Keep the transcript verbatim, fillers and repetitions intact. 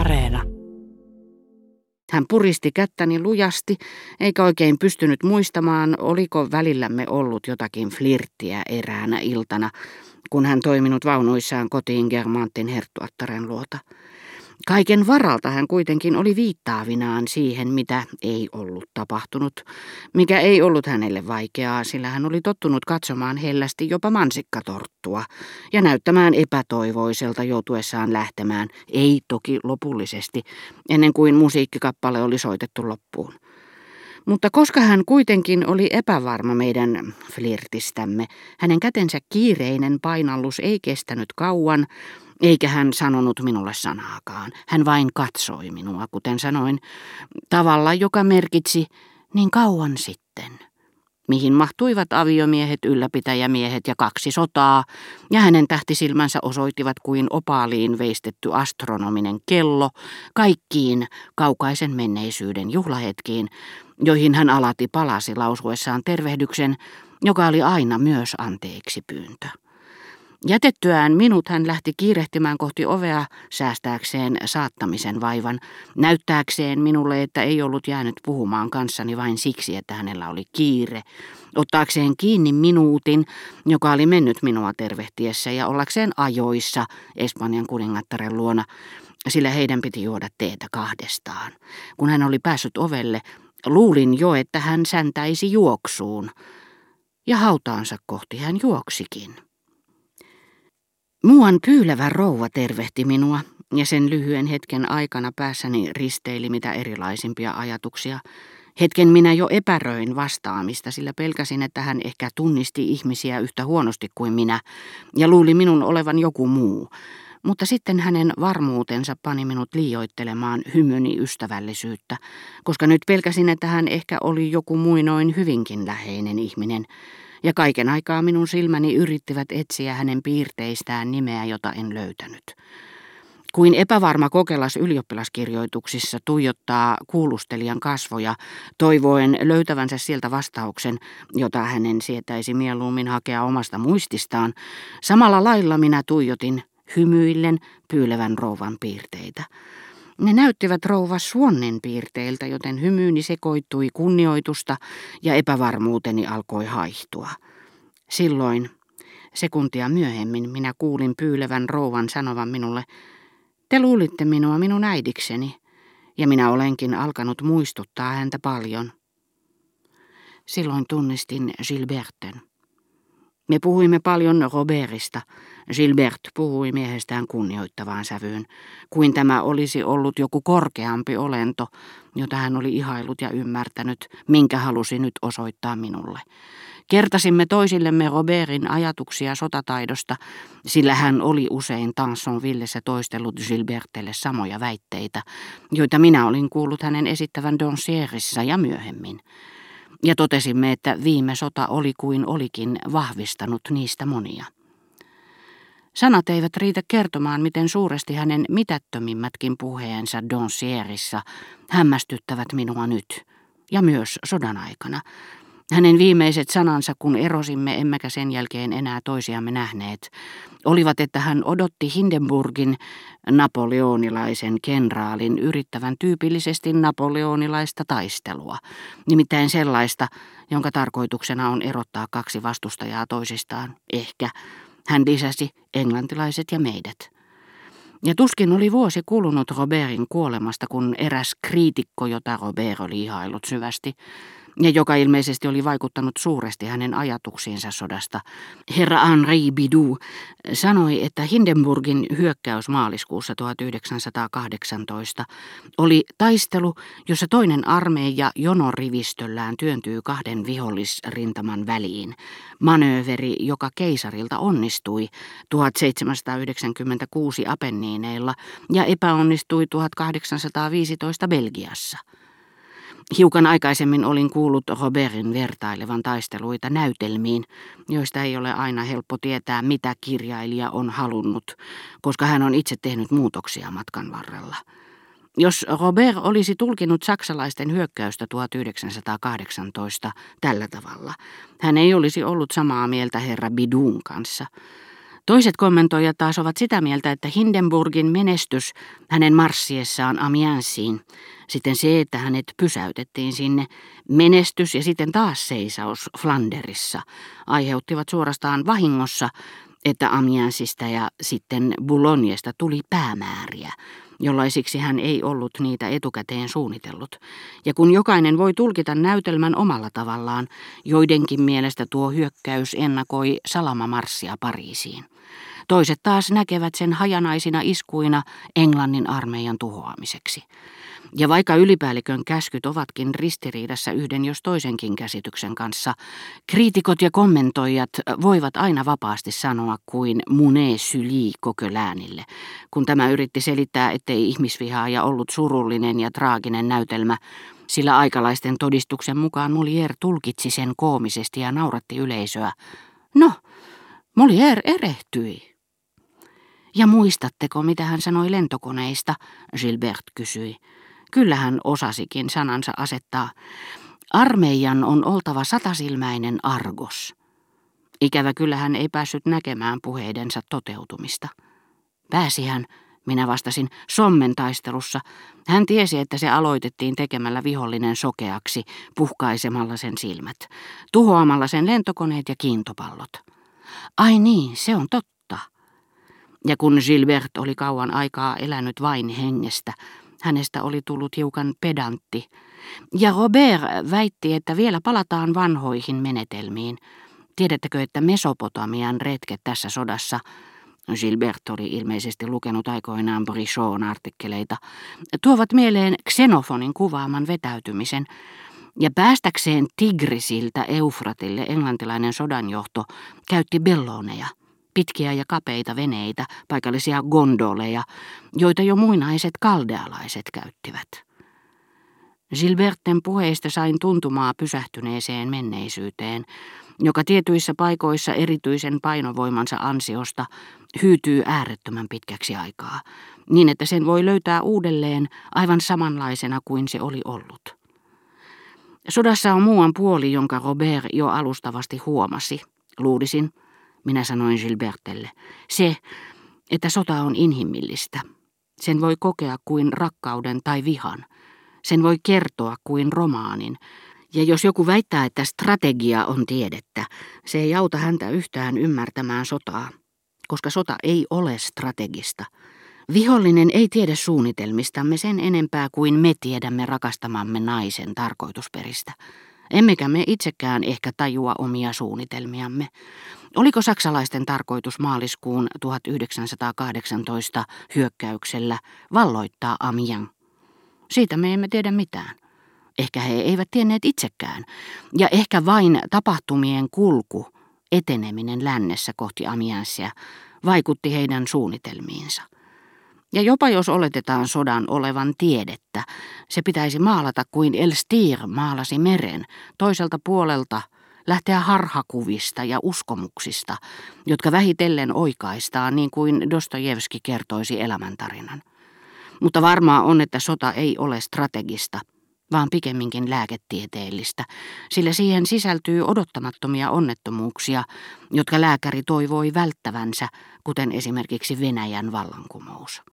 areena. Hän puristi kättäni lujasti, eikä oikein pystynyt muistamaan, oliko välillämme ollut jotakin flirttiä eräänä iltana, kun hän toiminut vaunuissaan kotiin Germantin herttuattaren luota. Kaiken varalta hän kuitenkin oli viittaavinaan siihen, mitä ei ollut tapahtunut, mikä ei ollut hänelle vaikeaa, sillä hän oli tottunut katsomaan hellästi jopa mansikkatorttua ja näyttämään epätoivoiselta joutuessaan lähtemään, ei toki lopullisesti, ennen kuin musiikkikappale oli soitettu loppuun. Mutta koska hän kuitenkin oli epävarma meidän flirtistämme, hänen kätensä kiireinen painallus ei kestänyt kauan, eikä hän sanonut minulle sanaakaan. Hän vain katsoi minua, kuten sanoin, tavalla, joka merkitsi niin kauan sitten, mihin mahtuivat aviomiehet, ylläpitäjämiehet ja kaksi sotaa, ja hänen tähtisilmänsä osoittivat kuin opaaliin veistetty astronominen kello kaikkiin kaukaisen menneisyyden juhlahetkiin, joihin hän alati palasi lausuessaan tervehdyksen, joka oli aina myös anteeksi pyyntö. Jätettyään minut hän lähti kiirehtimään kohti ovea säästääkseen saattamisen vaivan, näyttääkseen minulle, että ei ollut jäänyt puhumaan kanssani vain siksi, että hänellä oli kiire, ottaakseen kiinni minuutin, joka oli mennyt minua tervehtiessä ja ollakseen ajoissa Espanjan kuningattaren luona, sillä heidän piti juoda teetä kahdestaan. Kun hän oli päässyt ovelle, luulin jo, että hän säntäisi juoksuun, ja hautaansa kohti hän juoksikin. Muuan pyylevä rouva tervehti minua, ja sen lyhyen hetken aikana päässäni risteili mitä erilaisimpia ajatuksia. Hetken minä jo epäröin vastaamista, sillä pelkäsin, että hän ehkä tunnisti ihmisiä yhtä huonosti kuin minä, ja luuli minun olevan joku muu. Mutta sitten hänen varmuutensa pani minut liioittelemaan hymyni ystävällisyyttä, koska nyt pelkäsin, että hän ehkä oli joku muinoin hyvinkin läheinen ihminen. Ja kaiken aikaa minun silmäni yrittivät etsiä hänen piirteistään nimeä, jota en löytänyt. Kuin epävarma kokelas ylioppilaskirjoituksissa tuijottaa kuulustelijan kasvoja, toivoen löytävänsä sieltä vastauksen, jota hänen sietäisi mieluummin hakea omasta muististaan, samalla lailla minä tuijotin hymyillen pyylevän rouvan piirteitä. Ne näyttivät rouva Swannin piirteiltä, joten hymyyni sekoittui kunnioitusta ja epävarmuuteni alkoi haihtua. Silloin, sekuntia myöhemmin, minä kuulin pyylevän rouvan sanovan minulle, te luulitte minua minun äidikseni, ja minä olenkin alkanut muistuttaa häntä paljon. Silloin tunnistin Gilberten. Me puhuimme paljon Robertista. Gilberte puhui miehestään kunnioittavaan sävyyn, kuin tämä olisi ollut joku korkeampi olento, jota hän oli ihailut ja ymmärtänyt, minkä halusi nyt osoittaa minulle. Kertasimme toisillemme Robertin ajatuksia sotataidosta, sillä hän oli usein Tansonvillessä toistellut Gilbertelle samoja väitteitä, joita minä olin kuullut hänen esittävän Doncierissa ja myöhemmin. Ja totesimme, että viime sota oli kuin olikin vahvistanut niistä monia. Sanat eivät riitä kertomaan, miten suuresti hänen mitättömimmätkin puheensa Doncierissa hämmästyttävät minua nyt, ja myös sodan aikana. Hänen viimeiset sanansa, kun erosimme emmekä sen jälkeen enää toisiamme nähneet, olivat, että hän odotti Hindenburgin napoleonilaisen kenraalin yrittävän tyypillisesti napoleonilaista taistelua, nimittäin sellaista, jonka tarkoituksena on erottaa kaksi vastustajaa toisistaan, ehkä. Hän lisäsi englantilaiset ja meidät. Ja tuskin oli vuosi kulunut Robertin kuolemasta, kun eräs kriitikko, jota Robert oli ihaillut syvästi, ja joka ilmeisesti oli vaikuttanut suuresti hänen ajatuksiinsa sodasta, herra Henri Bidou, sanoi, että Hindenburgin hyökkäys maaliskuussa tuhatyhdeksänsataakahdeksantoista oli taistelu, jossa toinen armeija jonorivistöllään työntyy kahden vihollisrintaman väliin. Manööveri, joka keisarilta onnistui tuhatseitsemänsataayhdeksänkymmentäkuusi Apenniineilla ja epäonnistui tuhatkahdeksansataaviisitoista Belgiassa. Hiukan aikaisemmin olin kuullut Robertin vertailevan taisteluita näytelmiin, joista ei ole aina helppo tietää, mitä kirjailija on halunnut, koska hän on itse tehnyt muutoksia matkan varrella. Jos Robert olisi tulkinut saksalaisten hyökkäystä tuhatyhdeksänsataakahdeksantoista tällä tavalla, hän ei olisi ollut samaa mieltä herra Bidoun kanssa. Toiset kommentoijat taas ovat sitä mieltä, että Hindenburgin menestys hänen marssiessaan Amiensiin, sitten se, että hänet pysäytettiin sinne, menestys ja sitten taas seisaus Flanderissa, aiheuttivat suorastaan vahingossa, että Amiensista ja sitten Boulognesta tuli päämääriä, jollaisiksi hän ei ollut niitä etukäteen suunnitellut. Ja kun jokainen voi tulkita näytelmän omalla tavallaan, joidenkin mielestä tuo hyökkäys ennakoi salamamarssia Pariisiin. Toiset taas näkevät sen hajanaisina iskuina Englannin armeijan tuhoamiseksi. Ja vaikka ylipäällikön käskyt ovatkin ristiriidassa yhden jos toisenkin käsityksen kanssa, kriitikot ja kommentoijat voivat aina vapaasti sanoa kuin Monet syli koko läänille, kun tämä yritti selittää, ettei ihmisvihaaja ollut surullinen ja traaginen näytelmä, sillä aikalaisten todistuksen mukaan Molière tulkitsi sen koomisesti ja nauratti yleisöä. No, Molière erehtyi. Ja muistatteko, mitä hän sanoi lentokoneista, Gilberte kysyi. Kyllähän osasikin sanansa asettaa. Armeijan on oltava satasilmäinen Argos. Ikävä kyllä hän ei päässyt näkemään puheidensa toteutumista. Pääsi hän, minä vastasin, Sommen taistelussa. Hän tiesi, että se aloitettiin tekemällä vihollinen sokeaksi, puhkaisemalla sen silmät, tuhoamalla sen lentokoneet ja kiintopallot. Ai niin, se on totta. Ja kun Gilberte oli kauan aikaa elänyt vain hengestä, hänestä oli tullut hiukan pedantti. Ja Robert väitti, että vielä palataan vanhoihin menetelmiin. Tiedättekö, että Mesopotamian retket tässä sodassa, Gilberte oli ilmeisesti lukenut aikoinaan Brichon artikkeleita, tuovat mieleen Xenofonin kuvaaman vetäytymisen. Ja päästäkseen Tigrisiltä Eufratille englantilainen sodanjohto käytti belloneja, pitkiä ja kapeita veneitä, paikallisia gondoleja, joita jo muinaiset kaldealaiset käyttivät. Gilberten puheista sain tuntumaa pysähtyneeseen menneisyyteen, joka tietyissä paikoissa erityisen painovoimansa ansiosta hyytyy äärettömän pitkäksi aikaa, niin että sen voi löytää uudelleen aivan samanlaisena kuin se oli ollut. Sodassa on muuan puoli, jonka Robert jo alustavasti huomasi, luulisin, minä sanoin Gilbertelle, se, että sota on inhimillistä. Sen voi kokea kuin rakkauden tai vihan. Sen voi kertoa kuin romaanin. Ja jos joku väittää, että strategia on tiedettä, se ei auta häntä yhtään ymmärtämään sotaa, koska sota ei ole strategista. Vihollinen ei tiedä suunnitelmistamme sen enempää kuin me tiedämme rakastamamme naisen tarkoitusperistä. Emmekä me itsekään ehkä tajua omia suunnitelmiamme. Oliko saksalaisten tarkoitus maaliskuun tuhatyhdeksänsataakahdeksantoista hyökkäyksellä valloittaa Amiens? Siitä me emme tiedä mitään. Ehkä he eivät tienneet itsekään. Ja ehkä vain tapahtumien kulku, eteneminen lännessä kohti Amiensia, vaikutti heidän suunnitelmiinsa. Ja jopa jos oletetaan sodan olevan tiedettä, se pitäisi maalata kuin Elstir maalasi meren toiselta puolelta, lähteä harhakuvista ja uskomuksista, jotka vähitellen oikaistaan niin kuin Dostojevski kertoisi elämäntarinan. Mutta varmaa on, että sota ei ole strategista, vaan pikemminkin lääketieteellistä, sillä siihen sisältyy odottamattomia onnettomuuksia, jotka lääkäri toivoi välttävänsä, kuten esimerkiksi Venäjän vallankumous.